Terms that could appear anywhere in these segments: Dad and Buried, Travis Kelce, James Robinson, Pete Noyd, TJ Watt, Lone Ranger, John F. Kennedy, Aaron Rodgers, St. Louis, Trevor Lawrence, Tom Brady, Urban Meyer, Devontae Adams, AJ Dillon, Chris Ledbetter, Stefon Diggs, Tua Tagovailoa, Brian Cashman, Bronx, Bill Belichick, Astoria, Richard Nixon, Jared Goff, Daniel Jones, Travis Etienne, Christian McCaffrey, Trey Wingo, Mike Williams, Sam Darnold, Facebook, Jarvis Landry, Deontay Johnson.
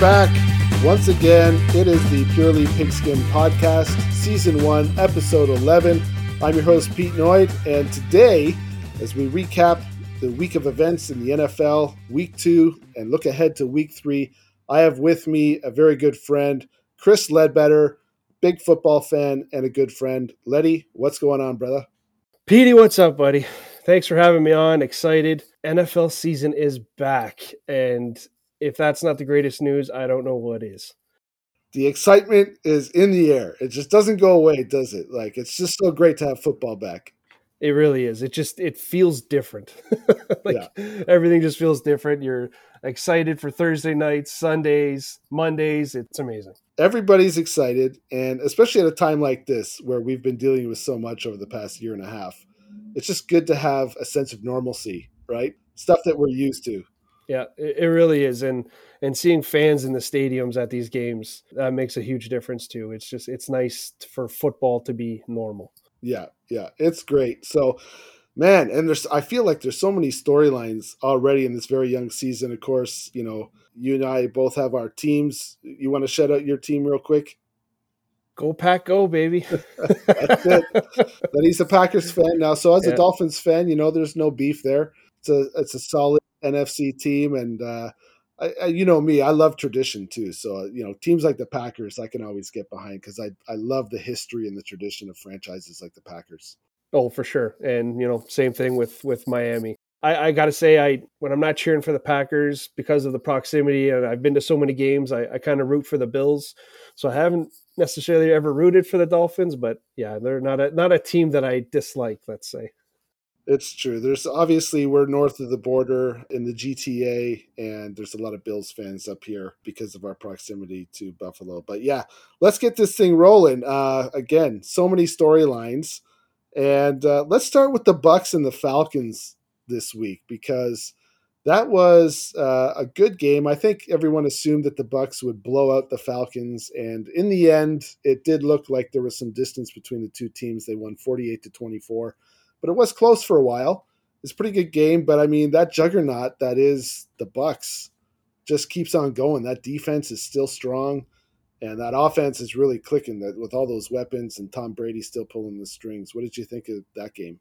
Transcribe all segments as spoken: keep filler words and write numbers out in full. back. Once again, it is the Purely Pigskin Podcast, Season one, Episode eleven. I'm your host, Pete Noyd, and today, as we recap the week of events in the N F L, Week two, and look ahead to Week three, I have with me a very good friend, Chris Ledbetter, big football fan and a good friend. Leddy, what's going on, brother? Petey, what's up, buddy? Thanks for having me on. Excited. N F L season is back, and if that's not the greatest news, I don't know what is. The excitement is in the air. It just doesn't go away, does it? Like, it's just so great to have football back. It really is. It just, it feels different. like yeah. Everything just feels different. You're excited for Thursday nights, Sundays, Mondays. It's amazing. Everybody's excited. And especially at a time like this, where we've been dealing with so much over the past year and a half, it's just good to have a sense of normalcy, right? Stuff that we're used to. Yeah, it really is. And and seeing fans in the stadiums at these games, that makes a huge difference too. It's just, it's nice for football to be normal. Yeah, yeah, it's great. So, man, and there's, I feel like there's so many storylines already in this very young season. Of course, you know, you and I both have our teams. You want to shout out your team real quick? Go Pack Go, baby. That's it. But he's a Packers fan now. So as yeah. a Dolphins fan, you know, there's no beef there. It's a, it's a solid N F C team, and uh I, I, you know me, I love tradition too, so you know, teams like the Packers I can always get behind, because I I love the history and the tradition of franchises like the Packers. Oh, for sure. And you know, same thing with with Miami. I, I gotta say, I when I'm not cheering for the Packers, because of the proximity and I've been to so many games, I, I kind of root for the Bills, so I haven't necessarily ever rooted for the Dolphins, but yeah, they're not a, not a team that I dislike, let's say. It's true. There's obviously, we're north of the border in the G T A, and there's a lot of Bills fans up here because of our proximity to Buffalo. But yeah, let's get this thing rolling. Uh, again, so many storylines, and uh, let's start with the Bucs and the Falcons this week, because that was uh, a good game. I think everyone assumed that the Bucs would blow out the Falcons, and in the end, it did look like there was some distance between the two teams. They won forty-eight to twenty-four. But it was close for a while. It's a pretty good game, but I mean, that juggernaut that is the Bucs just keeps on going. That defense is still strong, and that offense is really clicking with all those weapons and Tom Brady still pulling the strings. What did you think of that game?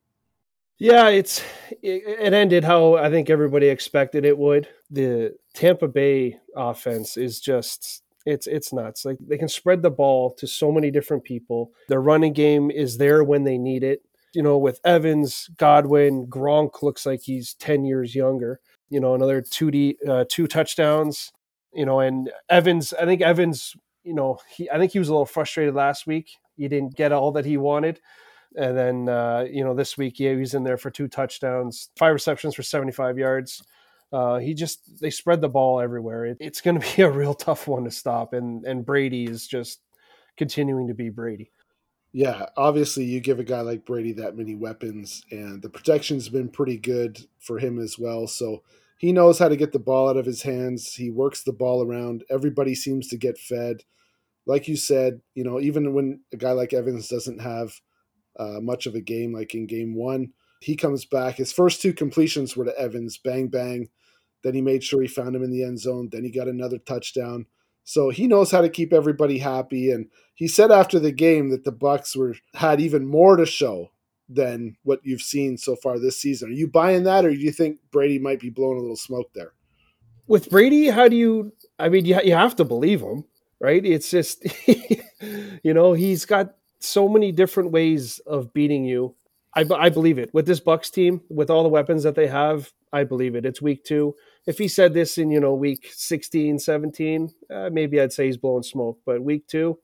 Yeah, it's it ended how I think everybody expected it would. The Tampa Bay offense is just It's it's nuts. Like, they can spread the ball to so many different people. Their running game is there when they need it. You know, with Evans, Godwin, Gronk looks like he's ten years younger. You know, another two D, uh, two touchdowns. You know, and Evans, I think Evans, you know, he, I think he was a little frustrated last week. He didn't get all that he wanted. And then, uh, you know, this week, yeah, he's in there for two touchdowns, five receptions for seventy-five yards. Uh, he just, they spread the ball everywhere. It, it's going to be a real tough one to stop. And, and Brady is just continuing to be Brady. Yeah, obviously you give a guy like Brady that many weapons, and the protection's been pretty good for him as well. So he knows how to get the ball out of his hands. He works the ball around. Everybody seems to get fed. Like you said, you know, even when a guy like Evans doesn't have uh, much of a game, like in game one, he comes back. His first two completions were to Evans, bang, bang. Then he made sure he found him in the end zone. Then he got another touchdown. So he knows how to keep everybody happy, and he said after the game that the Bucs were had even more to show than what you've seen so far this season. Are you buying that, or do you think Brady might be blowing a little smoke there? With Brady, how do you – I mean, you, you have to believe him, right? It's just – you know, he's got so many different ways of beating you. I, I believe it. With this Bucs team, with all the weapons that they have, I believe it. It's week two. If he said this in, you know, week sixteen, seventeen, uh, maybe I'd say he's blowing smoke. But week two,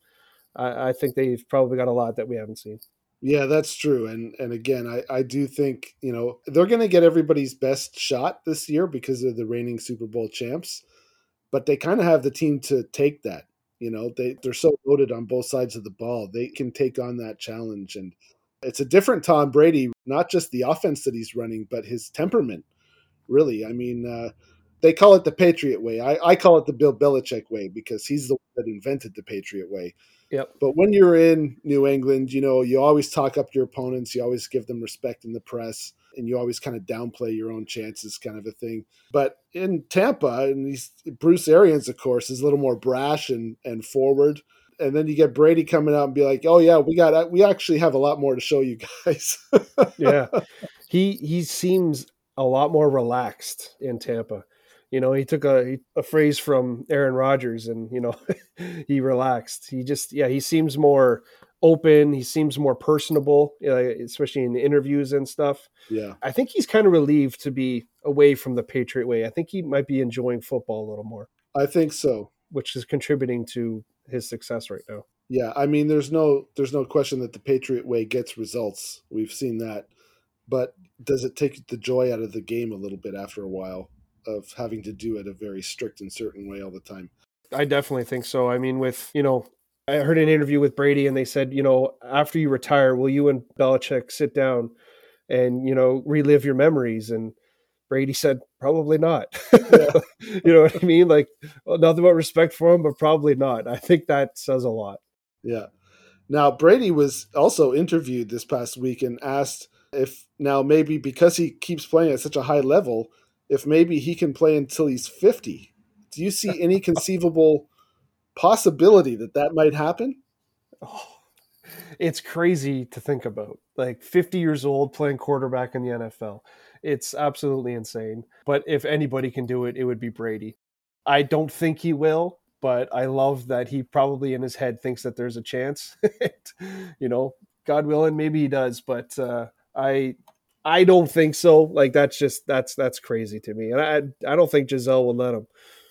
I, I think they've probably got a lot that we haven't seen. Yeah, that's true. And and again, I, I do think, you know, they're going to get everybody's best shot this year because they're the reigning Super Bowl champs. But they kind of have the team to take that. You know, they, they're so loaded on both sides of the ball. They can take on that challenge. And it's a different Tom Brady, not just the offense that he's running, but his temperament. Really, I mean, uh, they call it the Patriot way. I, I call it the Bill Belichick way, because he's the one that invented the Patriot way. Yep. But when you're in New England, you know, you always talk up your opponents. You always give them respect in the press. and you always kind of downplay your own chances kind of a thing. But in Tampa, and he's, Bruce Arians, of course, is a little more brash and, and forward. And then you get Brady coming out and be like, oh, yeah, we got we actually have a lot more to show you guys. Yeah, he he seems a lot more relaxed in Tampa. You know, he took a a phrase from Aaron Rodgers and, you know, he relaxed. He just, yeah, he seems more open. He seems more personable, you know, especially in the interviews and stuff. Yeah. I think he's kind of relieved to be away from the Patriot way. I think he might be enjoying football a little more. I think so. Which is contributing to his success right now. Yeah. I mean, there's no, there's no question that the Patriot way gets results. We've seen that. But does it take the joy out of the game a little bit after a while of having to do it a very strict and certain way all the time? I definitely think so. I mean, with, you know, I heard an interview with Brady and they said, you know, after you retire, will you and Belichick sit down and, you know, relive your memories? And Brady said, probably not. Yeah. You know what I mean? Like, well, nothing but respect for him, but probably not. I think that says a lot. Yeah. Now, Brady was also interviewed this past week and asked if now maybe because he keeps playing at such a high level, if maybe he can play until he's fifty. Do you see any conceivable possibility that that might happen? Oh, it's crazy to think about. Like fifty years old playing quarterback in the N F L. It's absolutely insane. But if anybody can do it, it would be Brady. I don't think he will, but I love that he probably in his head thinks that there's a chance. You know, God willing, maybe he does. But uh, I... I don't think so. Like, that's just, that's, that's crazy to me. And I, I don't think Giselle will let him.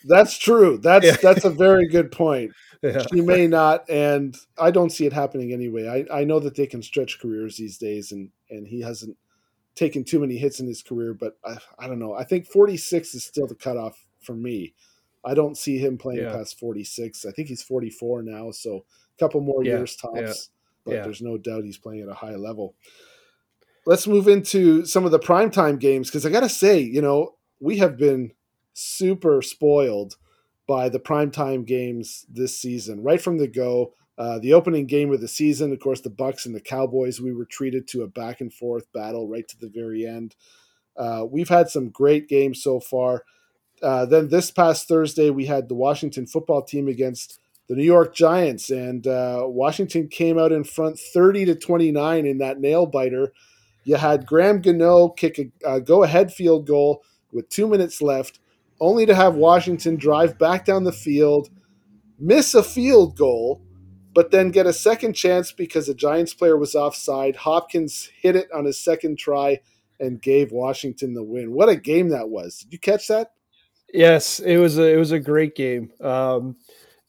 That's true. That's, yeah. That's a very good point. Yeah. She may not. And I don't see it happening anyway. I, I know that they can stretch careers these days and, and he hasn't taken too many hits in his career, but I, I don't know. I think forty-six is still the cutoff for me. I don't see him playing yeah. past forty-six. I think he's forty-four now. So a couple more yeah. years tops, yeah. but yeah. there's no doubt he's playing at a high level. Let's move into some of the primetime games because I got to say, you know, we have been super spoiled by the primetime games this season. Right from the go, uh, the opening game of the season, of course, the Bucs and the Cowboys, we were treated to a back-and-forth battle right to the very end. Uh, we've had some great games so far. Uh, then this past Thursday, we had the Washington football team against the New York Giants, and uh, Washington came out in front thirty to twenty-nine in that nail-biter. You had Graham Gano kick a uh, go-ahead field goal with two minutes left, only to have Washington drive back down the field, miss a field goal, but then get a second chance because a Giants player was offside. Hopkins hit it on his second try and gave Washington the win. What a game that was. Did you catch that? Yes, it was a, it was a great game. Um,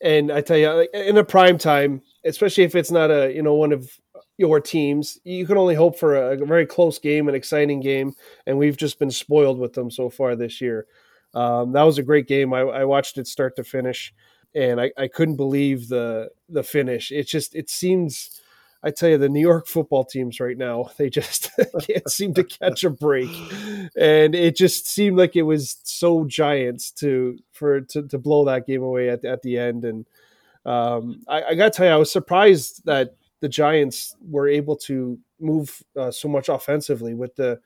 and I tell you, in a prime time, especially if it's not a, you know, one of your teams, you can only hope for a very close game, an exciting game, and we've just been spoiled with them so far this year. Um, that was a great game. I, I watched it start to finish, and I, I couldn't believe the the finish. It just it seems, I tell you, the New York football teams right now, they just can't seem to catch a break, and it just seemed like it was so Giants to for to, to blow that game away at at the end. And um, I, I got to tell you, I was surprised that the Giants were able to move uh, so much offensively with the,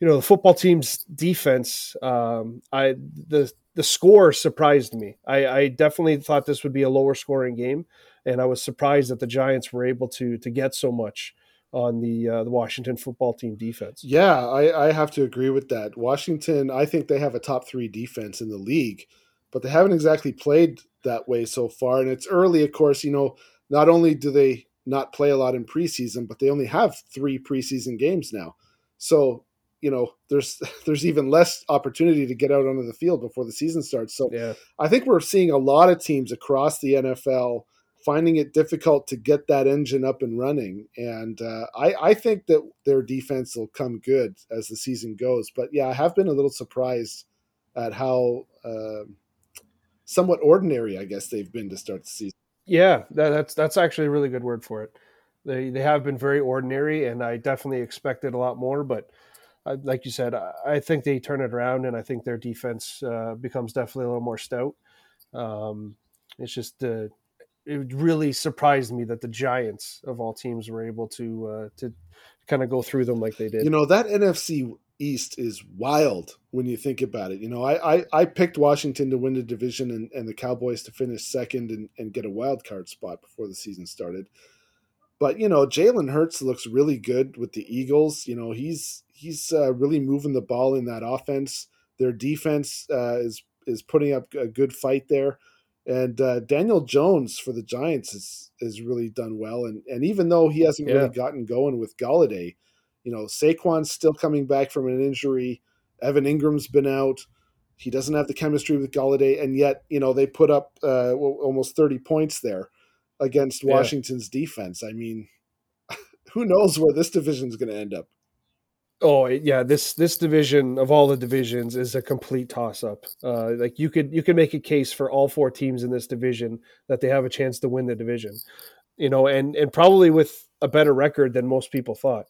you know, the football team's defense. Um, I the the score surprised me. I, I definitely thought this would be a lower scoring game, and I was surprised that the Giants were able to to get so much on the uh, the Washington football team defense. Yeah, I, I have to agree with that. Washington, I think they have a top three defense in the league, but they haven't exactly played that way so far, and it's early, of course. You know, not only do they not play a lot in preseason, but they only have three preseason games now. So, you know, there's there's even less opportunity to get out onto the field before the season starts. So yeah. I think we're seeing a lot of teams across the N F L finding it difficult to get that engine up and running. And uh, I, I think that their defense will come good as the season goes. But, yeah, I have been a little surprised at how uh, somewhat ordinary, I guess, they've been to start the season. Yeah, that, that's that's actually a really good word for it. They they have been very ordinary, and I definitely expected a lot more. But I, like you said, I, I think they turn it around, and I think their defense uh, becomes definitely a little more stout. Um, it's just uh, it really surprised me that the Giants of all teams were able to uh, to kind of go through them like they did. You know, that N F C East is wild when you think about it. You know, I I, I picked Washington to win the division and, and the Cowboys to finish second and, and get a wild card spot before the season started. But, you know, Jalen Hurts looks really good with the Eagles. You know, he's he's uh, really moving the ball in that offense. Their defense uh, is is putting up a good fight there. And uh, Daniel Jones for the Giants has is, is really done well. And and even though he hasn't yeah. really gotten going with Golladay, you know, Saquon's still coming back from an injury. Evan Ingram's been out. He doesn't have the chemistry with Golladay. And yet, you know, they put up uh, almost thirty points there against Washington's yeah. defense. I mean, who knows where this division's going to end up? Oh yeah, this this division of all the divisions is a complete toss up. Uh, like you could you could make a case for all four teams in this division that they have a chance to win the division, you know, and and probably with a better record than most people thought.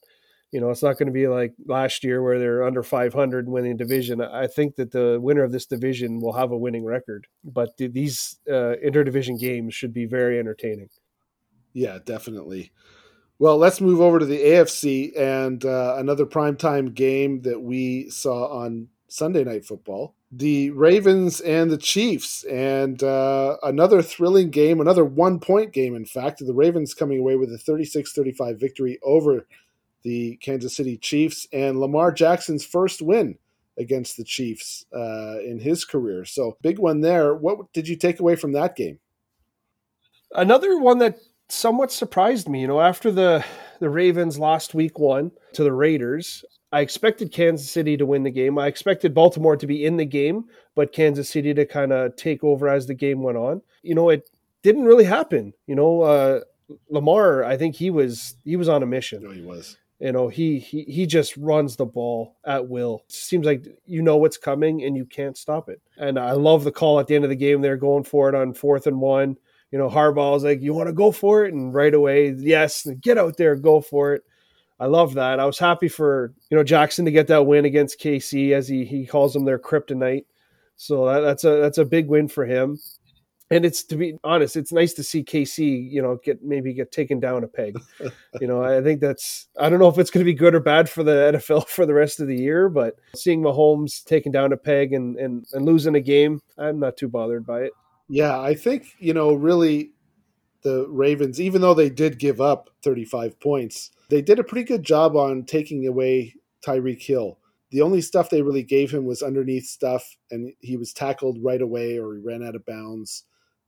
You know, it's not going to be like last year where they're under five hundred and winning division. I think that the winner of this division will have a winning record, but th- these uh, interdivision games should be very entertaining. Yeah, definitely. Well, let's move over to the A F C and uh, another primetime game that we saw on Sunday Night Football, the Ravens and the Chiefs, and uh, another thrilling game, another one-point game, in fact. The Ravens coming away with a thirty-six thirty-five victory over the Kansas City Chiefs, and Lamar Jackson's first win against the Chiefs uh, in his career. So big one there. What did you take away from that game? Another one that somewhat surprised me. You know, after the, the Ravens lost week one to the Raiders, I expected Kansas City to win the game. I expected Baltimore to be in the game, but Kansas City to kind of take over as the game went on. You know, it didn't really happen. You know, uh, Lamar, I think he was he was on a mission. No, he was. You know, he, he he just runs the ball at will. It seems like you know what's coming and you can't stop it. And I love the call at the end of the game. They're going for it on fourth and one. You know, Harbaugh's like, you want to go for it? And right away, yes, get out there, go for it. I love that. I was happy for, you know, Jackson to get that win against K C, as he, he calls them their kryptonite. So that, that's a that's a big win for him. And it's, to be honest, it's nice to see K C, you know, get maybe get taken down a peg. You know, I think that's, I don't know if it's going to be good or bad for the N F L for the rest of the year, but seeing Mahomes taken down a peg and, and, and losing a game, I'm not too bothered by it. Yeah, I think, you know, really the Ravens, even though they did give up thirty-five points, they did a pretty good job on taking away Tyreek Hill. The only stuff they really gave him was underneath stuff, and he was tackled right away or he ran out of bounds.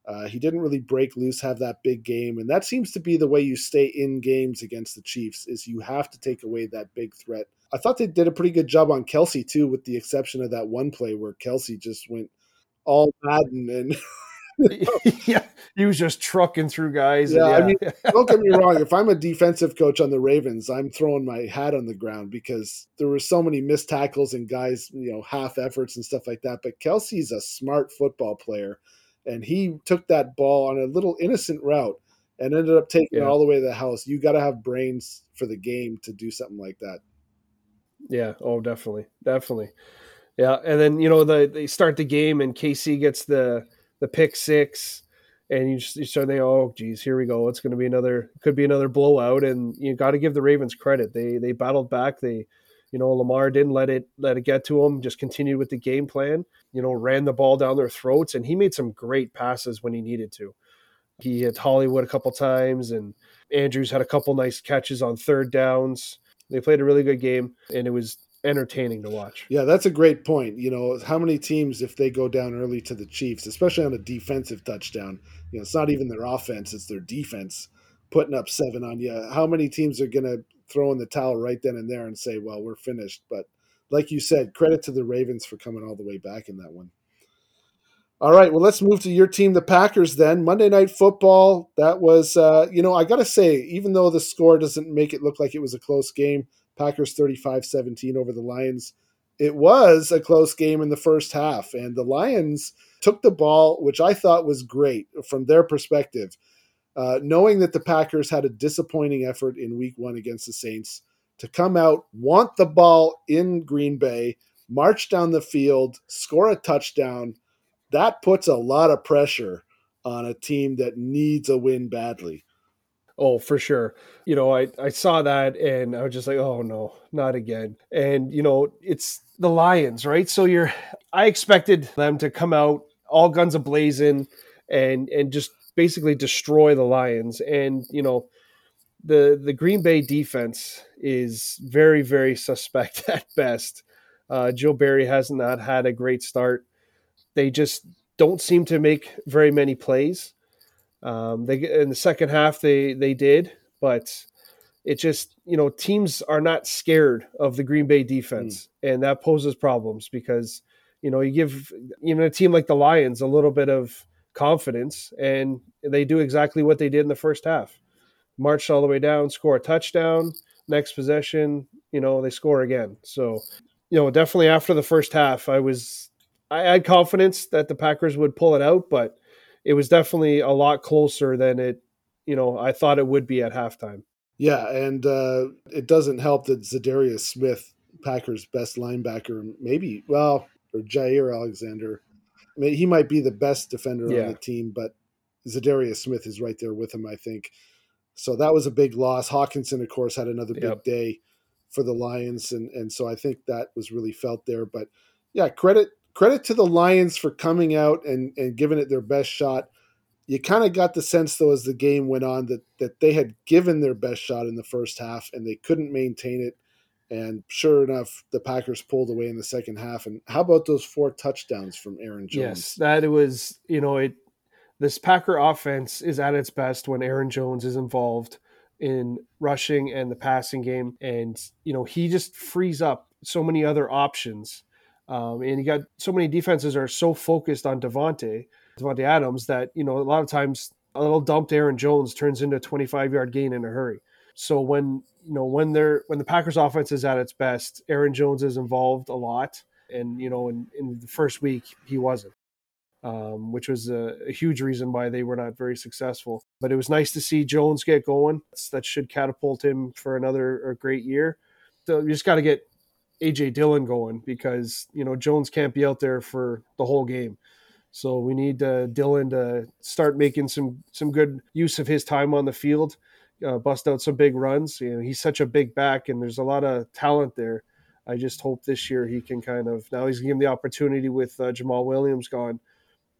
Uh, he didn't really break loose, have that big game. And that seems to be the way you stay in games against the Chiefs, is you have to take away that big threat. I thought they did a pretty good job on Kelce too, with the exception of that one play where Kelce just went all Madden and you know. Yeah, he was just trucking through guys. Yeah, and yeah. I mean, don't get me wrong. If I'm a defensive coach on the Ravens, I'm throwing my hat on the ground because there were so many missed tackles and guys, you know, half efforts and stuff like that. But Kelce's a smart football player. And he took that ball on a little innocent route and ended up taking yeah. it all the way to the house. You got to have brains for the game to do something like that. Yeah. Oh, definitely. Definitely. Yeah. And then, you know, the, they start the game and K C gets the, the pick six and you just, you start thinking, oh geez, here we go. It's going to be another, could be another blowout. And you got to give the Ravens credit. They, they battled back. They, You know, Lamar didn't let it let it get to him, just continued with the game plan, you know, ran the ball down their throats, and he made some great passes when he needed to. He hit Hollywood a couple times, and Andrews had a couple nice catches on third downs. They played a really good game, and it was entertaining to watch. Yeah, that's a great point. You know, how many teams, if they go down early to the Chiefs, especially on a defensive touchdown, you know, it's not even their offense, it's their defense putting up seven on you. How many teams are going to throw in the towel right then and there and say, well, we're finished? But like you said, credit to the Ravens for coming all the way back in that one. All right, well, let's move to your team, the Packers, then. Monday Night Football, that was, uh, you know, I got to say, even though the score doesn't make it look like it was a close game, Packers thirty-five seventeen over the Lions, it was a close game in the first half. And the Lions took the ball, which I thought was great from their perspective. Uh, knowing that the Packers had a disappointing effort in week one against the Saints, to come out, want the ball in Green Bay, march down the field, score a touchdown, that puts a lot of pressure on a team that needs a win badly. Oh, for sure. You know, I, I saw that and I was just like, oh no, not again. And, you know, it's the Lions, right? So you're, I expected them to come out all guns a-blazing and, and just basically destroy the Lions. And, you know, the, the Green Bay defense is very, very suspect at best. Uh, Joe Barry has not had a great start. They just don't seem to make very many plays. Um, they in the second half they they did, but it just, you know, teams are not scared of the Green Bay defense, mm. and that poses problems because, you know, you give even a team like the Lions a little bit of confidence, and they do exactly what they did in the first half. Marched all the way down, score a touchdown, next possession, you know, they score again. So, you know, definitely after the first half, I was I had confidence that the Packers would pull it out, but it was definitely a lot closer than it, you know, I thought it would be at halftime. Yeah, and uh, it doesn't help that Zadarius Smith, Packers' best linebacker, maybe, well, or Jair Alexander, I mean, he might be the best defender yeah. on the team, but Zadarius Smith is right there with him, I think. So that was a big loss. Hawkinson, of course, had another big yep. day for the Lions, and, and so I think that was really felt there. But, yeah, credit. Credit to the Lions for coming out and, and giving it their best shot. You kind of got the sense, though, as the game went on that, that they had given their best shot in the first half and they couldn't maintain it. And sure enough, the Packers pulled away in the second half. And how about those four touchdowns from Aaron Jones? Yes, that was, you know, it. This Packer offense is at its best when Aaron Jones is involved in rushing and the passing game. And, you know, he just frees up so many other options. Um, and you got so many defenses are so focused on Devontae, Devontae Adams that, you know, a lot of times a little dumped Aaron Jones turns into a twenty-five yard gain in a hurry. So when, you know, when they're, when the Packers offense is at its best, Aaron Jones is involved a lot. And, you know, in, in the first week he wasn't, um, which was a, a huge reason why they were not very successful, but it was nice to see Jones get going. That's, that should catapult him for another a great year. So you just got to get A J Dillon going because, you know, Jones can't be out there for the whole game. So we need uh, Dillon to start making some, some good use of his time on the field, uh, bust out some big runs. You know, he's such a big back and there's a lot of talent there. I just hope this year he can kind of, now he's given the opportunity with uh, Jamal Williams gone.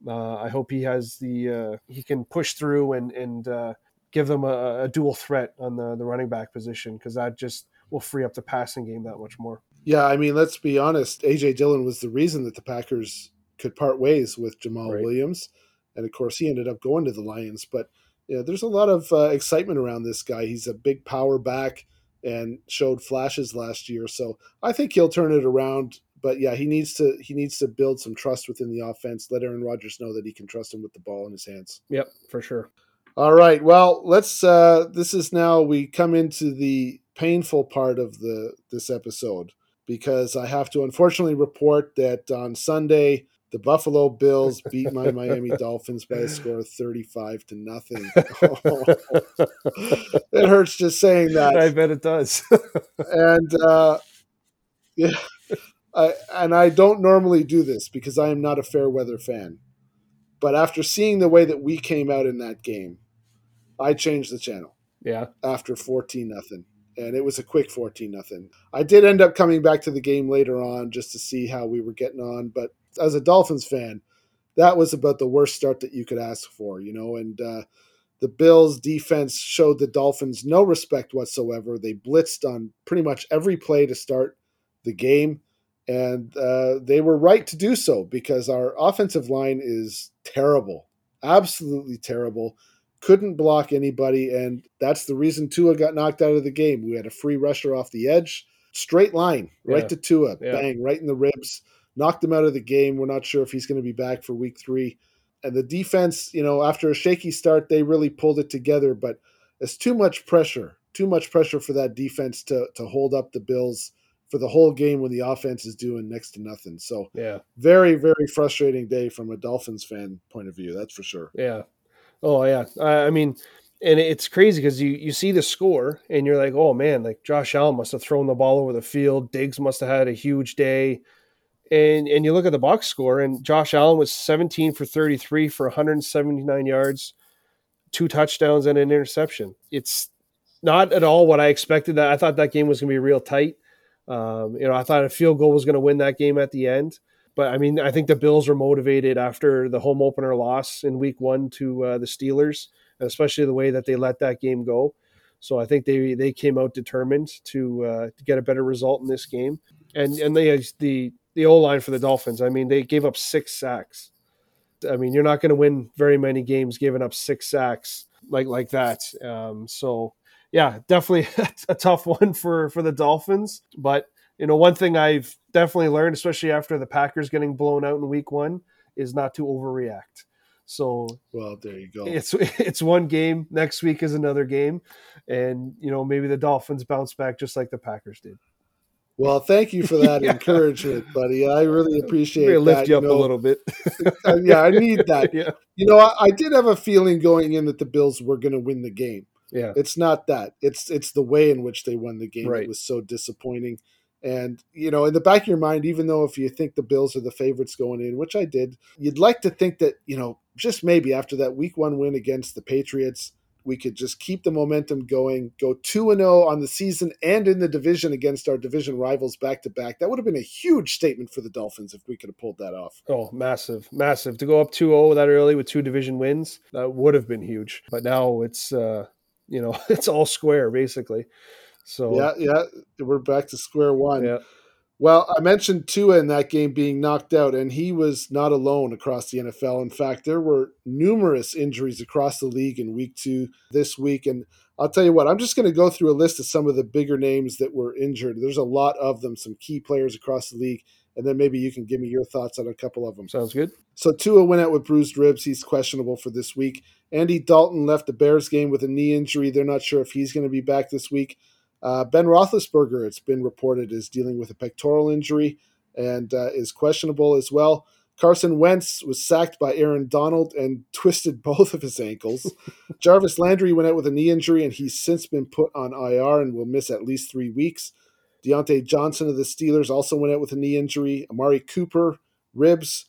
Uh, I hope he has the, uh, he can push through and, and uh, give them a, a dual threat on the, the running back position. Cause that just will free up the passing game that much more. Yeah, I mean, let's be honest. A J Dillon was the reason that the Packers could part ways with Jamal right. Williams. And, of course, he ended up going to the Lions. But you know, there's a lot of uh, excitement around this guy. He's a big power back and showed flashes last year. So I think he'll turn it around. But, yeah, he needs to he needs to build some trust within the offense. Let Aaron Rodgers know that he can trust him with the ball in his hands. Yep, for sure. All right. Well, let's uh, – this is now – we come into the painful part of the this episode. Because I have to unfortunately report that on Sunday, the Buffalo Bills beat my Miami Dolphins by a score of thirty-five to nothing. Oh, it hurts just saying that. I bet it does. and uh, yeah, I, and I don't normally do this because I am not a fair weather fan. But after seeing the way that we came out in that game, I changed the channel. Yeah. After fourteen nothing. And it was a quick fourteen nothing. I did end up coming back to the game later on just to see how we were getting on. But as a Dolphins fan, that was about the worst start that you could ask for, you know. And uh, the Bills' defense showed the Dolphins no respect whatsoever. They blitzed on pretty much every play to start the game. And uh, they were right to do so because our offensive line is terrible, absolutely terrible. Couldn't block anybody, and that's the reason Tua got knocked out of the game. We had a free rusher off the edge, straight line, right yeah. to Tua, yeah. bang, right in the ribs, knocked him out of the game. We're not sure if he's going to be back for week three. And the defense, you know, after a shaky start, they really pulled it together, but it's too much pressure, too much pressure for that defense to to hold up the Bills for the whole game when the offense is doing next to nothing. So yeah. very, very frustrating day from a Dolphins fan point of view, that's for sure. Yeah. Oh, yeah. I mean, and it's crazy because you, you see the score and you're like, oh, man, like Josh Allen must have thrown the ball over the field. Diggs must have had a huge day. and and you look at the box score, and Josh Allen was seventeen for thirty-three for one seventy-nine yards, two touchdowns and an interception. It's not at all what I expected. That I thought that game was going to be real tight. Um, you know, I thought a field goal was going to win that game at the end. But I mean, I think the Bills were motivated after the home opener loss in week one to uh, the Steelers, especially the way that they let that game go. So I think they they came out determined to uh, to get a better result in this game. And and they the the O-line for the Dolphins, I mean, they gave up six sacks. I mean, you're not going to win very many games giving up six sacks like like that. Um, so yeah, definitely a tough one for for the Dolphins. But you know, one thing I've definitely learned, especially after the Packers getting blown out in Week One, is not to overreact. So well, there you go. It's it's one game. Next week is another game, and you know, maybe the Dolphins bounce back just like the Packers did. Well, thank you for that yeah. encouragement, buddy. I really appreciate that. Lift you up you know, a little bit. yeah, I need that. Yeah. You know, I, I did have a feeling going in that the Bills were going to win the game. Yeah, it's not that. It's it's the way in which they won the game. Right. It was so disappointing. And, you know, in the back of your mind, even though if you think the Bills are the favorites going in, which I did, you'd like to think that, you know, just maybe after that week one win against the Patriots, we could just keep the momentum going, go two and oh on the season and in the division against our division rivals back-to-back. That would have been a huge statement for the Dolphins if we could have pulled that off. Oh, massive, massive. To go up two oh that early with two division wins, that would have been huge. But now it's, uh, you know, it's all square basically. So yeah, yeah, we're back to square one. Yeah. Well, I mentioned Tua in that game being knocked out, and he was not alone across the N F L. In fact, there were numerous injuries across the league in week two this week. And I'll tell you what, I'm just going to go through a list of some of the bigger names that were injured. There's a lot of them, some key players across the league. And then maybe you can give me your thoughts on a couple of them. Sounds good. So Tua went out with bruised ribs. He's questionable for this week. Andy Dalton left the Bears game with a knee injury. They're not sure if he's going to be back this week. Uh, Ben Roethlisberger, it's been reported, is dealing with a pectoral injury and uh, is questionable as well. Carson Wentz was sacked by Aaron Donald and twisted both of his ankles. Jarvis Landry went out with a knee injury, and he's since been put on I R and will miss at least three weeks. Deontay Johnson of the Steelers also went out with a knee injury. Amari Cooper, ribs.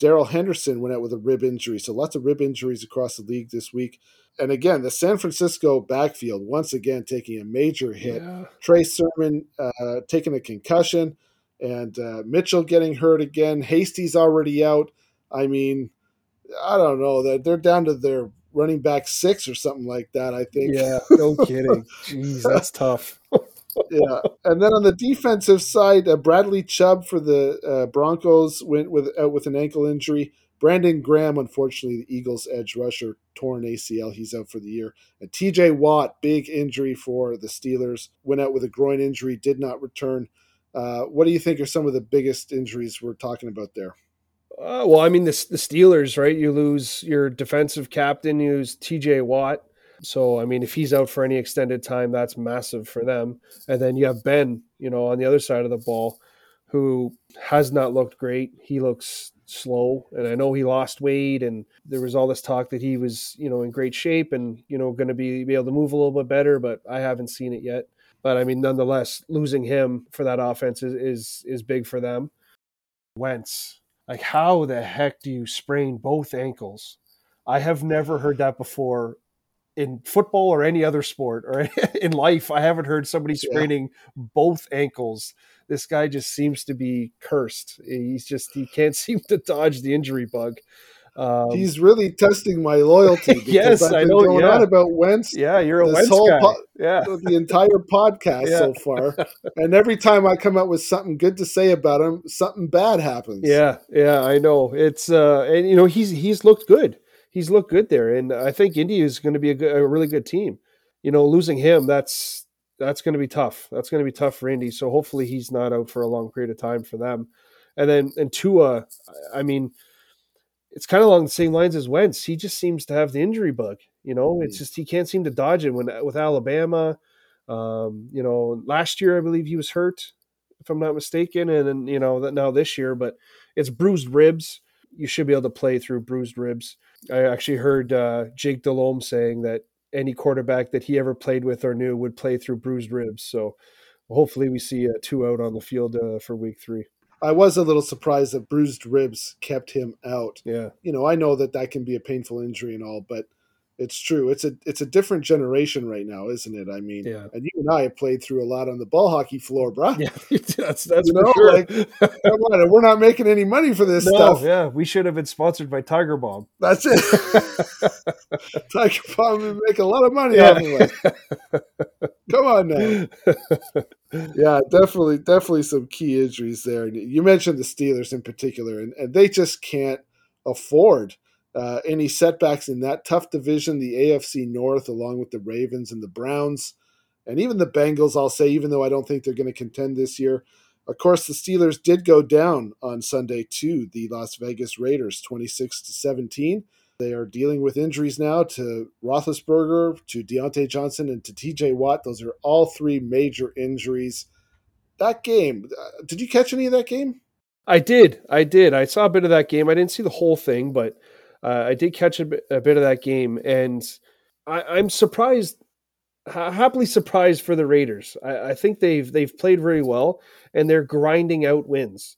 Darrell Henderson went out with a rib injury. So lots of rib injuries across the league this week. And again, the San Francisco backfield, once again, taking a major hit. Yeah. Trey Sermon uh, taking a concussion, and uh, Mitchell getting hurt again. Hasty's already out. I mean, I don't know. They're, they're down to their running back six or something like that, I think. Yeah, no kidding. Jeez, that's tough. Yeah. And then on the defensive side, uh, Bradley Chubb for the uh, Broncos went with out with an ankle injury. Brandon Graham, unfortunately, the Eagles' edge rusher, torn A C L. He's out for the year. And T J Watt, big injury for the Steelers, went out with a groin injury, did not return. Uh, what do you think are some of the biggest injuries we're talking about there? Uh, well, I mean, the, the Steelers, right? You lose your defensive captain, you lose T J Watt. So, I mean, if he's out for any extended time, that's massive for them. And then you have Ben, you know, on the other side of the ball, who has not looked great. He looks slow, and I know he lost weight, and there was all this talk that he was, you know, in great shape and, you know, going to be, be able to move a little bit better, but I haven't seen it yet. But I mean, nonetheless, losing him for that offense is is, is big for them. Wentz, like, how the heck do you sprain both ankles? I have never heard that before in football or any other sport or in life. I haven't heard somebody spraining yeah. both ankles. This guy just seems to be cursed. He's just, he can't seem to dodge the injury bug. Um, He's really testing my loyalty. Because yes, I've been I know. Going yeah. on about Wentz. Yeah, you're a Wentz guy. Po- yeah, the entire podcast yeah. so far, and every time I come up with something good to say about him, something bad happens. Yeah, yeah, I know. It's uh, and you know he's he's looked good. He's looked good there, and I think Indy is going to be a, good, a really good team. You know, losing him, that's. That's going to be tough. That's going to be tough for Indy. So hopefully he's not out for a long period of time for them. And then and Tua, I mean, it's kind of along the same lines as Wentz. He just seems to have the injury bug. You know, mm. it's just he can't seem to dodge it. When with Alabama, um, you know, last year I believe he was hurt, if I'm not mistaken, and then you know that now this year. But it's bruised ribs. You should be able to play through bruised ribs. I actually heard uh, Jake Delhomme saying that any quarterback that he ever played with or knew would play through bruised ribs. So hopefully we see uh, two out on the field uh, for week three. I was a little surprised that bruised ribs kept him out. Yeah. You know, I know that that can be a painful injury and all, but it's true. It's a it's a different generation right now, isn't it? I mean, yeah. And you and I have played through a lot on the ball hockey floor, bro. Yeah, that's that's you for know, sure. Like, come on, we're not making any money for this no, stuff. Yeah, we should have been sponsored by Tiger Bomb. That's it. Tiger Bomb would make a lot of money yeah. off of us. Come on now. Yeah, definitely, definitely some key injuries there. You mentioned the Steelers in particular, and, and they just can't afford Uh, any setbacks in that tough division, the A F C North, along with the Ravens and the Browns, and even the Bengals, I'll say, even though I don't think they're going to contend this year. Of course, the Steelers did go down on Sunday to the Las Vegas Raiders, twenty-six to seventeen. They are dealing with injuries now to Roethlisberger, to Deontay Johnson, and to T J Watt. Those are all three major injuries. That game, uh, did you catch any of that game? I did. I did. I saw a bit of that game. I didn't see the whole thing, but Uh, I did catch a bit, a bit of that game, and I, I'm surprised, ha- happily surprised for the Raiders. I, I think they've they've played very well, and they're grinding out wins.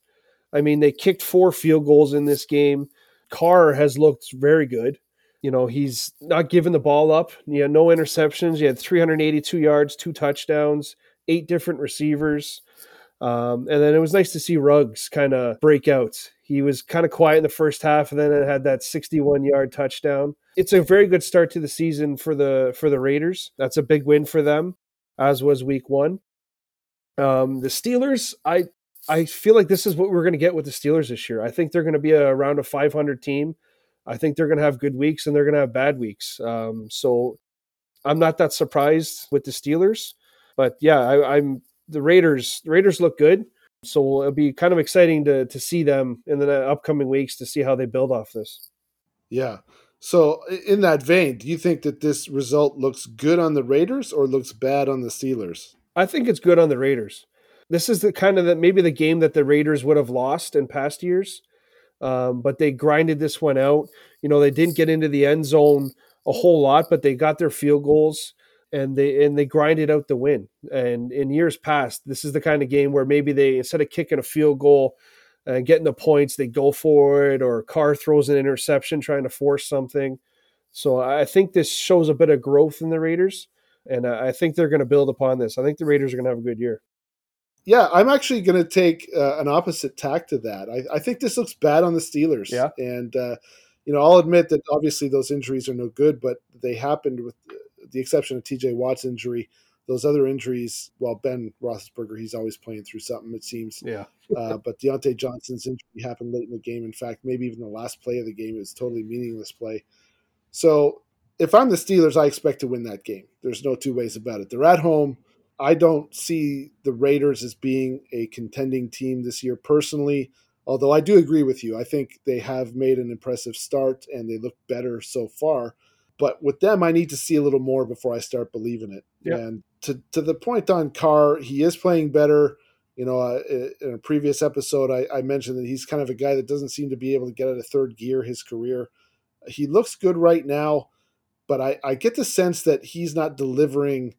I mean, they kicked four field goals in this game. Carr has looked very good. You know, he's not giving the ball up. You had no interceptions. You had three hundred eighty-two yards, two touchdowns, eight different receivers. Um, and then it was nice to see Ruggs kind of break out. He was kind of quiet in the first half, and then it had that sixty-one-yard touchdown. It's a very good start to the season for the for the Raiders. That's a big win for them, as was Week One. Um, the Steelers, I I feel like this is what we're going to get with the Steelers this year. I think they're going to be a, around a five hundred team. I think they're going to have good weeks, and they're going to have bad weeks. Um, so I'm not that surprised with the Steelers, but yeah, I, I'm. The Raiders Raiders look good, so it'll be kind of exciting to to see them in the upcoming weeks to see how they build off this. Yeah. So in that vein, do you think that this result looks good on the Raiders or looks bad on the Steelers? I think it's good on the Raiders. This is the kind of that maybe the game that the Raiders would have lost in past years, um, but they grinded this one out. You know, they didn't get into the end zone a whole lot, but they got their field goals. And they and they grinded out the win. And in years past, this is the kind of game where maybe they, instead of kicking a field goal and getting the points, they go for it, or Carr throws an interception trying to force something. So I think this shows a bit of growth in the Raiders, and I think they're going to build upon this. I think the Raiders are going to have a good year. Yeah, I'm actually going to take uh, an opposite tack to that. I, I think this looks bad on the Steelers. Yeah. And, uh, you know, I'll admit that obviously those injuries are no good, but they happened with – the exception of T J Watt's injury, those other injuries, well, Ben Roethlisberger, he's always playing through something, it seems. Yeah. uh, but Deontay Johnson's injury happened late in the game. In fact, maybe even the last play of the game, it was a totally meaningless play. So if I'm the Steelers, I expect to win that game. There's no two ways about it. They're at home. I don't see the Raiders as being a contending team this year personally, although I do agree with you. I think they have made an impressive start, and they look better so far. But with them, I need to see a little more before I start believing it. Yeah. And to to the point on Carr, he is playing better. You know, uh, in a previous episode, I, I mentioned that he's kind of a guy that doesn't seem to be able to get out of third gear his career. He looks good right now, but I, I get the sense that he's not delivering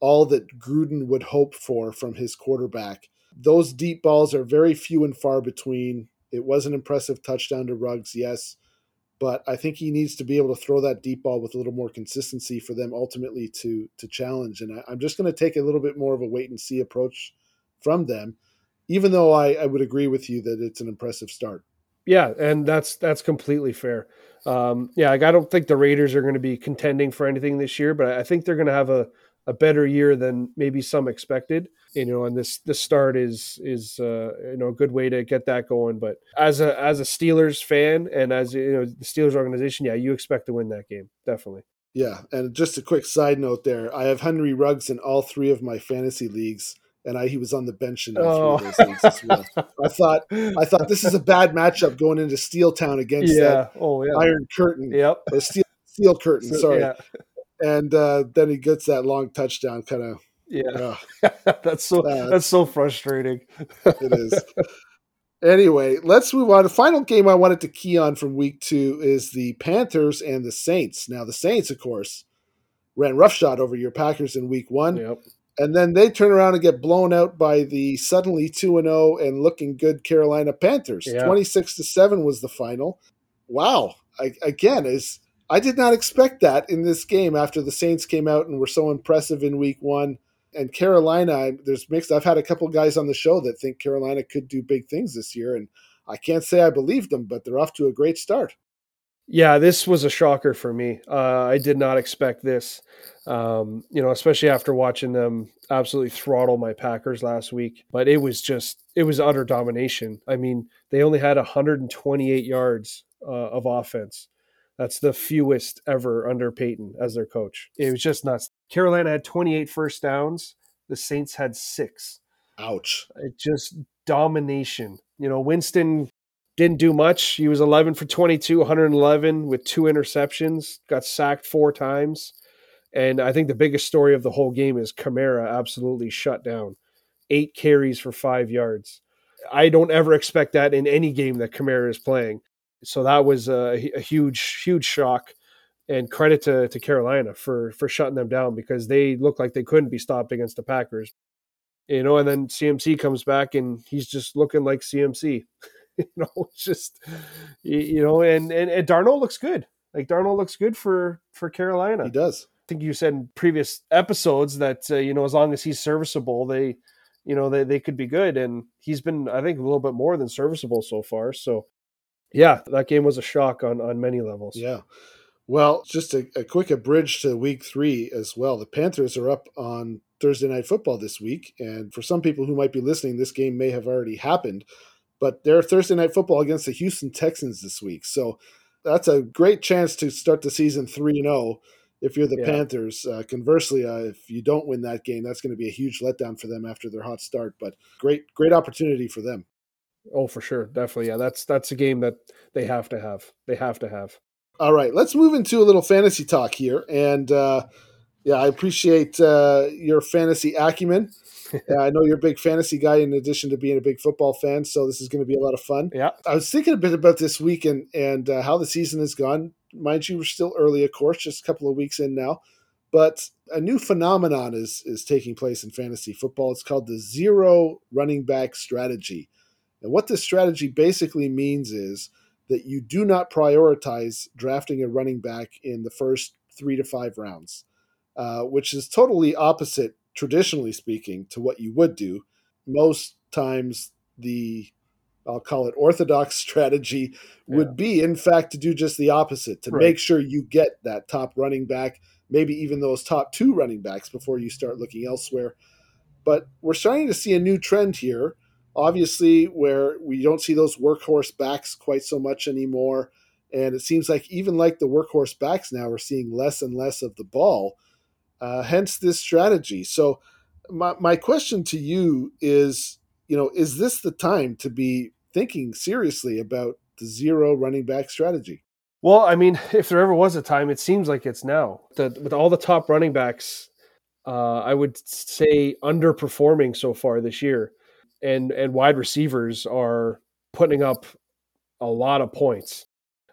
all that Gruden would hope for from his quarterback. Those deep balls are very few and far between. It was an impressive touchdown to Ruggs, yes. But I think he needs to be able to throw that deep ball with a little more consistency for them ultimately to to challenge. And I, I'm just going to take a little bit more of a wait-and-see approach from them, even though I, I would agree with you that it's an impressive start. Yeah, and that's that's completely fair. Um, yeah, like I don't think the Raiders are going to be contending for anything this year, but I think they're going to have a, a better year than maybe some expected. You know, and this this start is is uh, you know, a good way to get that going. But as a as a Steelers fan and as you know the Steelers organization, yeah, you expect to win that game, definitely. Yeah, and just a quick side note there: I have Henry Ruggs in all three of my fantasy leagues, and I, he was on the bench in all oh. three of those leagues as well. I thought I thought this is a bad matchup going into Steel Town against yeah. that oh, yeah. Iron Curtain, yep, or Steel Steel Curtain. So, sorry, yeah. and uh, then he gets that long touchdown, kind of. Yeah, that's so uh, that's so frustrating. It is. Anyway, let's move on. The final game I wanted to key on from week two is the Panthers and the Saints. Now, the Saints, of course, ran roughshod over your Packers in week one. Yep. And then they turn around and get blown out by the suddenly two and oh and looking good Carolina Panthers. Yeah. twenty-six to seven was the final. Wow. I, again, is I did not expect that in this game after the Saints came out and were so impressive in week one. And Carolina, there's mixed. I've had a couple guys on the show that think Carolina could do big things this year, and I can't say I believe them, but they're off to a great start. Yeah, this was a shocker for me. Uh, I did not expect this, um, you know, especially after watching them absolutely throttle my Packers last week. But it was just, it was utter domination. I mean, they only had one hundred twenty-eight yards uh, of offense. That's the fewest ever under Peyton as their coach. It was just nuts. Carolina had twenty-eight first downs. The Saints had six. Ouch. It just domination. You know, Winston didn't do much. He was eleven for twenty-two, one hundred eleven with two interceptions, got sacked four times. And I think the biggest story of the whole game is Kamara absolutely shut down. Eight carries for five yards. I don't ever expect that in any game that Kamara is playing. So that was a, a huge, huge shock, and credit to, to Carolina for, for shutting them down, because they looked like they couldn't be stopped against the Packers, you know, and then C M C comes back and he's just looking like C M C, you know, it's just, you know, and, and, and Darnold looks good. Like Darnold looks good for, for Carolina. He does. I think you said in previous episodes that, uh, you know, as long as he's serviceable, they, you know, they, they could be good. And he's been, I think, a little bit more than serviceable so far. So yeah, that game was a shock on, on many levels. Yeah. Well, just a, a quick abridge to week three as well. The Panthers are up on Thursday Night Football this week. And for some people who might be listening, this game may have already happened. But they're Thursday Night Football against the Houston Texans this week. So that's a great chance to start the season three and oh if you're the yeah. Panthers. Uh, conversely, uh, if you don't win that game, that's going to be a huge letdown for them after their hot start. But great, great opportunity for them. Oh, for sure. Definitely. Yeah, that's that's a game that they have to have. They have to have. All right, let's move into a little fantasy talk here. And, uh, yeah, I appreciate uh, your fantasy acumen. uh, I know you're a big fantasy guy in addition to being a big football fan, so this is going to be a lot of fun. Yeah. I was thinking a bit about this week and, and uh, how the season has gone. Mind you, we're still early, of course, just a couple of weeks in now. But a new phenomenon is is taking place in fantasy football. It's called the zero running back strategy. And what this strategy basically means is that you do not prioritize drafting a running back in the first three to five rounds, uh, which is totally opposite, traditionally speaking, to what you would do. Most times the, I'll call it orthodox strategy, would yeah. be, in fact, to do just the opposite, to right. make sure you get that top running back, maybe even those top two running backs before you start looking elsewhere. But we're starting to see a new trend here, obviously, where we don't see those workhorse backs quite so much anymore. And it seems like even like the workhorse backs now, we're seeing less and less of the ball, uh, hence this strategy. So my, my question to you is, you know, is this the time to be thinking seriously about the zero running back strategy? Well, I mean, if there ever was a time, it seems like it's now. The, with all the top running backs, uh, I would say underperforming so far this year. And and wide receivers are putting up a lot of points.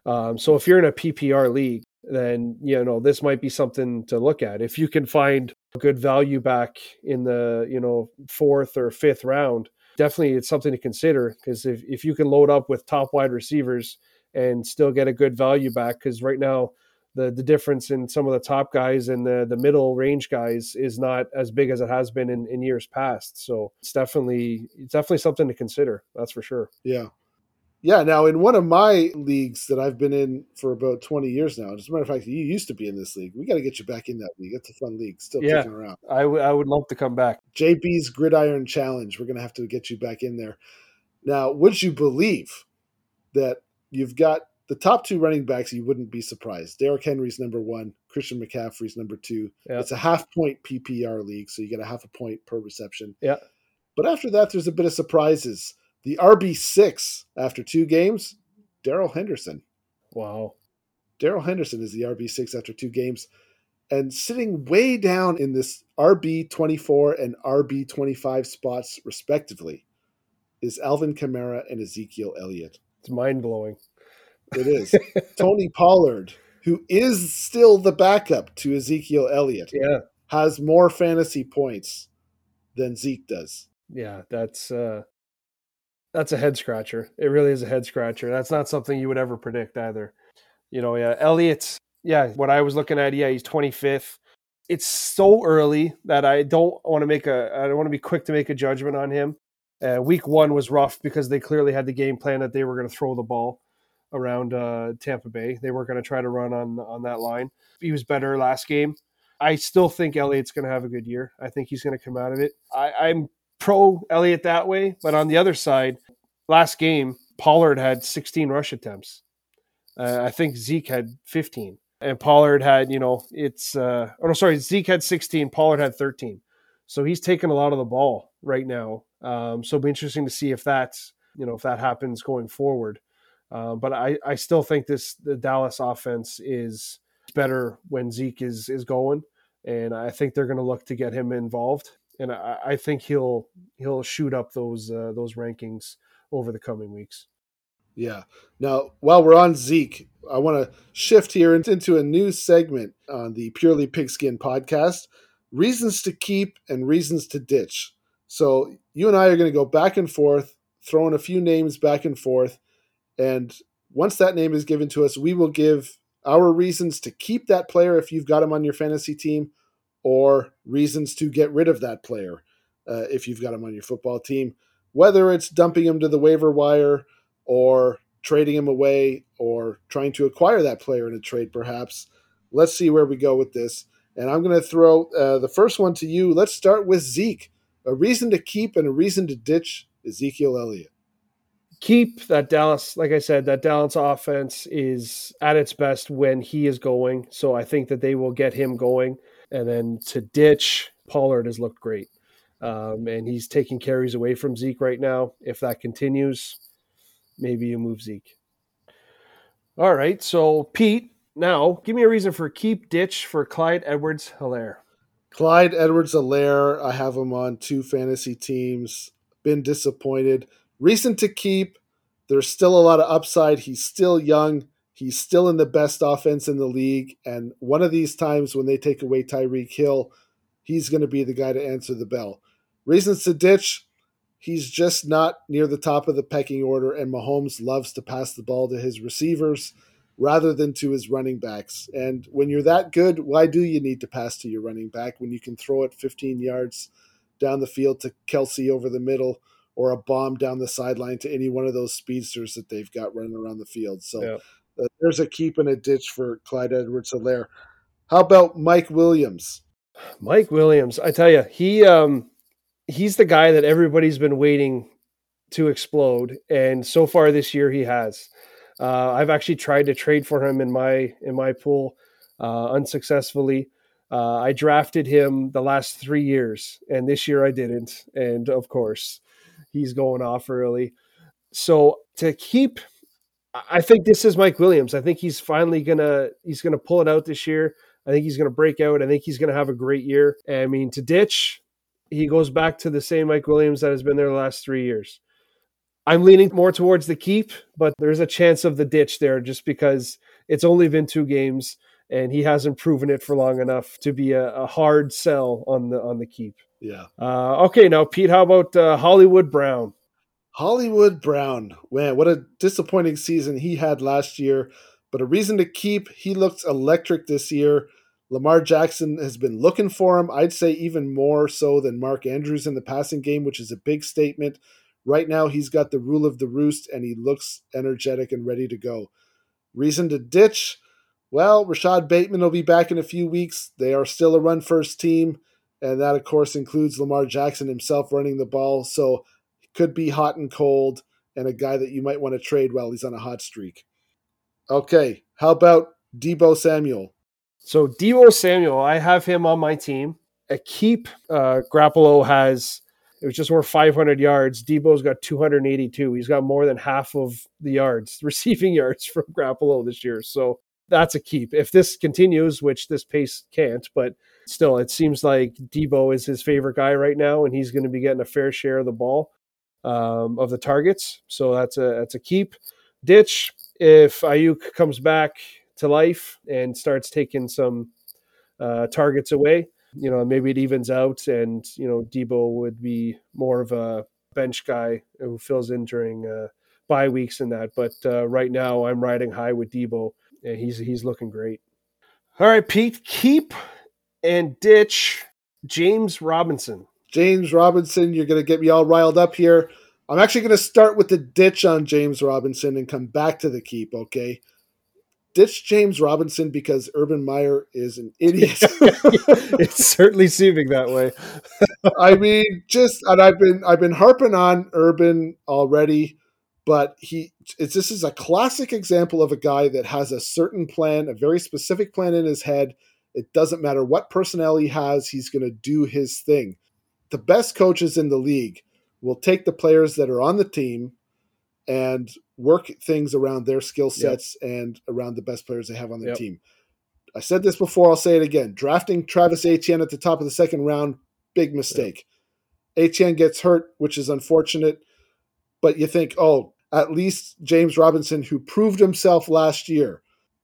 Um, so if you're in a P P R league, then, you know, this might be something to look at. If you can find good value back in the, you know, fourth or fifth round, definitely it's something to consider, because if, if you can load up with top wide receivers and still get a good value back, because right now the, the difference in some of the top guys and the, the middle range guys is not as big as it has been in, in years past. So it's definitely, it's definitely something to consider. That's for sure. Yeah. Yeah. Now, in one of my leagues that I've been in for about twenty years now, as a matter of fact, you used to be in this league. We got to get you back in that league. It's a fun league. Still yeah, kicking around. I, w- I would love to come back. J B's Gridiron Challenge. We're going to have to get you back in there. Now, would you believe that you've got the top two running backs? You wouldn't be surprised. Derek Henry's number one. Christian McCaffrey's number two. Yep. It's a half-point P P R league, so you get a half a point per reception. Yeah. But after that, there's a bit of surprises. The R B six after two games, Darrell Henderson. Wow. Darrell Henderson is the R B six after two games. And sitting way down in this R B twenty-four and R B twenty-five spots, respectively, is Alvin Kamara and Ezekiel Elliott. It's mind-blowing. It is. Tony Pollard, who is still the backup to Ezekiel Elliott, yeah. has more fantasy points than Zeke does. Yeah, that's uh, that's a head scratcher. It really is a head scratcher. That's not something you would ever predict either. You know, yeah, Elliott's, yeah, what I was looking at, yeah, he's twenty-fifth. It's so early that I don't want to make a, I don't want to be quick to make a judgment on him. Uh, week one was rough because they clearly had the game plan that they were going to throw the ball around uh, Tampa Bay. They weren't going to try to run on on that line. He was better last game. I still think Elliott's going to have a good year. I think he's going to come out of it. I, I'm pro Elliott that way, but on the other side, last game, Pollard had sixteen rush attempts. Uh, I think Zeke had fifteen. And Pollard had, you know, it's, uh, oh, no, sorry, Zeke had sixteen, Pollard had thirteen. So he's taking a lot of the ball right now. Um, so it'll be interesting to see if that's, you know, if that happens going forward. Uh, but I, I still think this, the Dallas offense is better when Zeke is, is going. And I think they're going to look to get him involved. And I, I think he'll, he'll shoot up those, uh, those rankings over the coming weeks. Yeah. Now, while we're on Zeke, I want to shift here into a new segment on the Purely Pigskin podcast, Reasons to Keep and Reasons to Ditch. So you and I are going to go back and forth, throwing a few names back and forth. And once that name is given to us, we will give our reasons to keep that player if you've got him on your fantasy team, or reasons to get rid of that player uh, if you've got him on your football team, whether it's dumping him to the waiver wire or trading him away or trying to acquire that player in a trade, perhaps. Let's see where we go with this. And I'm going to throw uh, the first one to you. Let's start with Zeke. A reason to keep and a reason to ditch Ezekiel Elliott. Keep that Dallas, like I said, that Dallas offense is at its best when he is going. So I think that they will get him going. And then to ditch, Pollard has looked great. Um, and he's taking carries away from Zeke right now. If that continues, maybe you move Zeke. All right, so Pete, now give me a reason for keep, ditch for Clyde Edwards-Helaire. Clyde Edwards-Helaire, I have him on two fantasy teams. Been disappointed. Reason to keep. There's still a lot of upside. He's still young. He's still in the best offense in the league. And one of these times when they take away Tyreek Hill, he's going to be the guy to answer the bell. Reasons to ditch. He's just not near the top of the pecking order, and Mahomes loves to pass the ball to his receivers rather than to his running backs. And when you're that good, why do you need to pass to your running back when you can throw it fifteen yards down the field to Kelce over the middle or a bomb down the sideline to any one of those speedsters that they've got running around the field? So yeah. uh, there's a keep and a ditch for Clyde Edwards-Helaire. How about Mike Williams? Mike Williams, I tell you, he um... – he's the guy that everybody's been waiting to explode. And so far this year, he has. Uh, I've actually tried to trade for him in my, in my pool uh, unsuccessfully. Uh, I drafted him the last three years and this year I didn't. And of course he's going off early. So to keep, I think this is Mike Williams. I think he's finally gonna, he's going to pull it out this year. I think he's going to break out. I think he's going to have a great year. I mean, to ditch, he goes back to the same Mike Williams that has been there the last three years. I'm leaning more towards the keep, but there's a chance of the ditch there just because it's only been two games and he hasn't proven it for long enough to be a, a hard sell on the on the keep. Yeah. Uh, okay, now, Pete, how about uh, Hollywood Brown? Hollywood Brown. Man, what a disappointing season he had last year. But a reason to keep, he looks electric this year. Lamar Jackson has been looking for him. I'd say even more so than Mark Andrews in the passing game, which is a big statement. Right now, he's got the rule of the roost, and he looks energetic and ready to go. Reason to ditch? Well, Rashad Bateman will be back in a few weeks. They are still a run-first team, and that, of course, includes Lamar Jackson himself running the ball. So he could be hot and cold and a guy that you might want to trade while he's on a hot streak. Okay, how about Deebo Samuel? So Deebo Samuel, I have him on my team. A keep, uh, Garoppolo has, it was just over five hundred yards. Deebo's got two hundred eighty-two. He's got more than half of the yards, receiving yards from Garoppolo this year. So that's a keep. If this continues, which this pace can't, but still, it seems like Deebo is his favorite guy right now, and he's going to be getting a fair share of the ball, um, of the targets. So that's a that's a keep. Ditch, if Ayuk comes back to life and starts taking some uh, targets away, you know, maybe it evens out and, you know, Deebo would be more of a bench guy who fills in during uh, bye weeks and that. But uh, right now I'm riding high with Deebo. Yeah, he's he's looking great. All right, Pete, keep and ditch James Robinson. James Robinson, you're going to get me all riled up here. I'm actually going to start with the ditch on James Robinson and come back to the keep, okay? Ditch James Robinson because Urban Meyer is an idiot. It's certainly seeming that way. I mean, just and I've been I've been harping on Urban already, but he it's, this is a classic example of a guy that has a certain plan, a very specific plan in his head. It doesn't matter what personnel he has, he's going to do his thing. The best coaches in the league will take the players that are on the team and work things around their skill sets yep. and around the best players they have on their yep. team. I said this before, I'll say it again. Drafting Travis Etienne at the top of the second round, big mistake. Yep. Etienne gets hurt, which is unfortunate, but you think, oh, at least James Robinson, who proved himself last year,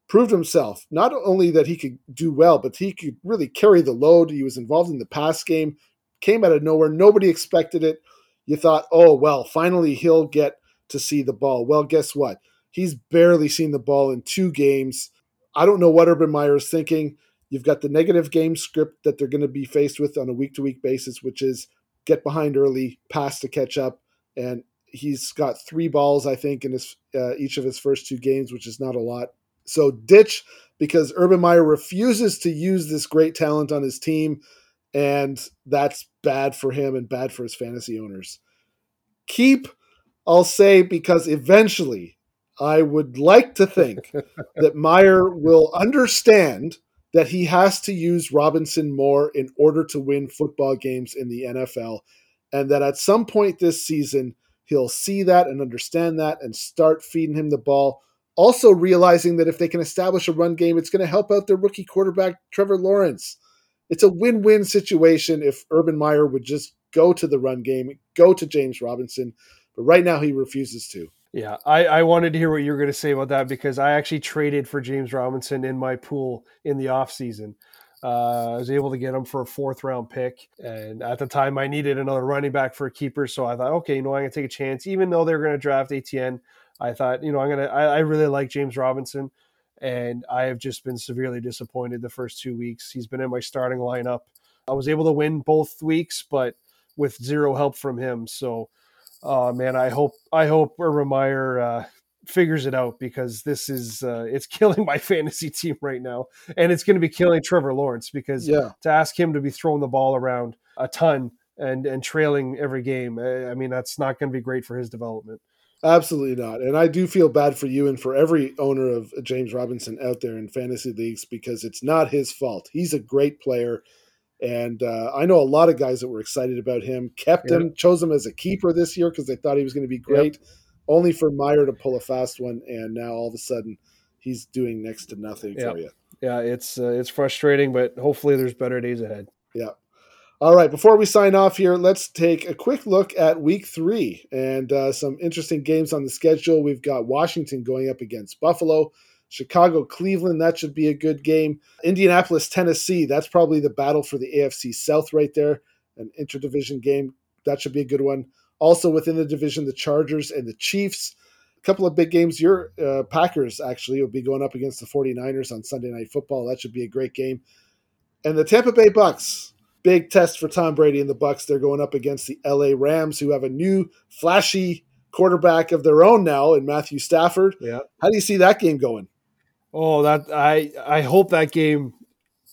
proved himself, not only that he could do well, but he could really carry the load. He was involved in the pass game, came out of nowhere. Nobody expected it. You thought, oh, well, finally he'll get to see the ball. Well, guess what? He's barely seen the ball in two games. I don't know what Urban Meyer is thinking. You've got the negative game script that they're going to be faced with on a week-to-week basis, which is get behind early, pass to catch up, and he's got three balls, I think, in his uh, each of his first two games, which is not a lot. So ditch, because Urban Meyer refuses to use this great talent on his team, and that's bad for him and bad for his fantasy owners. Keep, I'll say, because eventually I would like to think that Meyer will understand that he has to use Robinson more in order to win football games in the N F L, and that at some point this season he'll see that and understand that and start feeding him the ball. Also realizing that if they can establish a run game, it's going to help out their rookie quarterback, Trevor Lawrence. It's a win-win situation if Urban Meyer would just go to the run game, go to James Robinson. But right now he refuses to. Yeah, I, I wanted to hear what you were going to say about that because I actually traded for James Robinson in my pool in the offseason. Uh, I was able to get him for a fourth round pick. And at the time I needed another running back for a keeper. So I thought, okay, you know, I'm going to take a chance, even though they're going to draft Etienne. I thought, you know, I'm going to, I really like James Robinson, and I have just been severely disappointed the first two weeks. He's been in my starting lineup. I was able to win both weeks, but with zero help from him. So, uh, man, I hope, I hope Urban Meyer uh, figures it out because this is, uh, it's killing my fantasy team right now. And it's going to be killing Trevor Lawrence because yeah. to ask him to be throwing the ball around a ton and, and trailing every game, I mean, that's not going to be great for his development. Absolutely not. And I do feel bad for you and for every owner of James Robinson out there in fantasy leagues because it's not his fault. He's a great player. And uh, I know a lot of guys that were excited about him, kept yep. him, chose him as a keeper this year because they thought he was going to be great, yep. only for Meyer to pull a fast one. And now all of a sudden he's doing next to nothing yep. for you. Yeah, it's uh, it's frustrating, but hopefully there's better days ahead. Yeah. All right, before we sign off here, let's take a quick look at week three and uh, some interesting games on the schedule. We've got Washington going up against Buffalo, Chicago, Cleveland. That should be a good game. Indianapolis, Tennessee. That's probably the battle for the A F C South right there, an interdivision game. That should be a good one. Also within the division, the Chargers and the Chiefs. A couple of big games. Your uh, Packers actually will be going up against the forty-niners on Sunday Night Football. That should be a great game. And the Tampa Bay Bucks. Big test for Tom Brady and the Bucs. They're going up against the L A Rams, who have a new flashy quarterback of their own now in Matthew Stafford. Yeah. How do you see that game going? Oh, that I I hope that game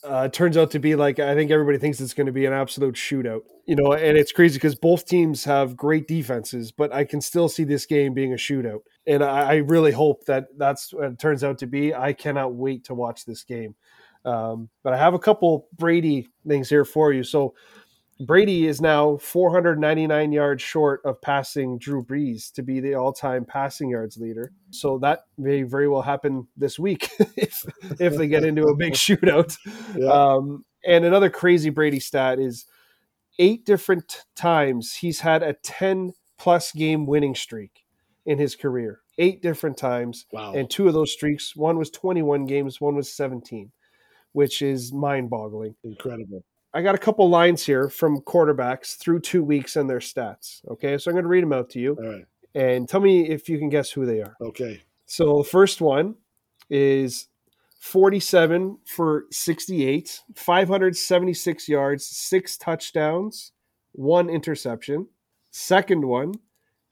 uh, turns out to be like I think everybody thinks it's going to be an absolute shootout. You know, and it's crazy because both teams have great defenses, but I can still see this game being a shootout. And I, I really hope that that's what it turns out to be. I cannot wait to watch this game. Um, but I have a couple Brady things here for you. So Brady is now four hundred ninety-nine yards short of passing Drew Brees to be the all-time passing yards leader. So that may very well happen this week if if they get into a big shootout. Yeah. Um, and another crazy Brady stat is eight different times he's had a ten-plus game winning streak in his career. Eight different times. Wow. And two of those streaks, one was twenty-one games, one was seventeen. Which is mind-boggling. Incredible. I got a couple lines here from quarterbacks through two weeks and their stats. Okay, so I'm going to read them out to you. All right. And tell me if you can guess who they are. Okay. So the first one is forty-seven for sixty-eight, five hundred seventy-six yards, six touchdowns, one interception. Second one,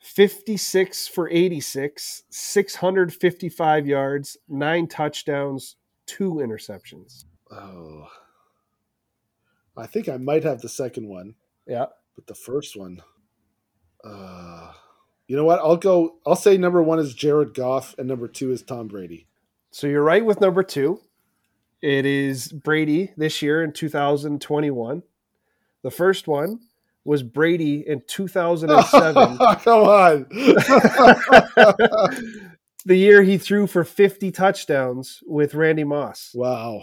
fifty-six for eighty-six, six hundred fifty-five yards, nine touchdowns, two interceptions. Oh, I think I might have the second one. Yeah. But the first one, uh, you know what? I'll go, I'll say number one is Jared Goff and number two is Tom Brady. So you're right with number two. It is Brady this year in two thousand twenty-one. The first one was Brady in two thousand seven. Come on. The year he threw for fifty touchdowns with Randy Moss. Wow.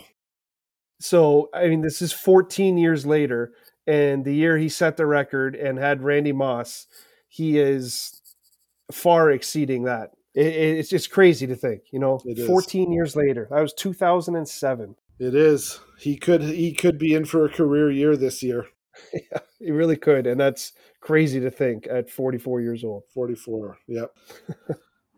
So, I mean, this is fourteen years later, and the year he set the record and had Randy Moss, he is far exceeding that. It, it, it's just crazy to think, you know, fourteen years later. That was two thousand seven. It is. He could he could be in for a career year this year. Yeah, he really could, and that's crazy to think at forty-four years old. forty-four, yep.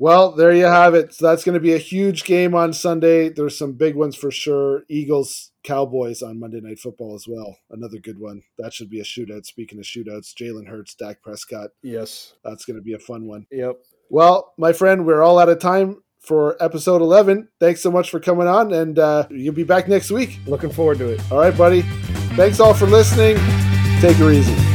Well, there you have it. So that's going to be a huge game on Sunday. There's some big ones for sure. Eagles, Cowboys on Monday Night Football as well. Another good one. That should be a shootout. Speaking of shootouts, Jalen Hurts, Dak Prescott. Yes. That's going to be a fun one. Yep. Well, my friend, we're all out of time for episode eleven. Thanks so much for coming on, and uh, you'll be back next week. Looking forward to it. All right, buddy. Thanks all for listening. Take her easy.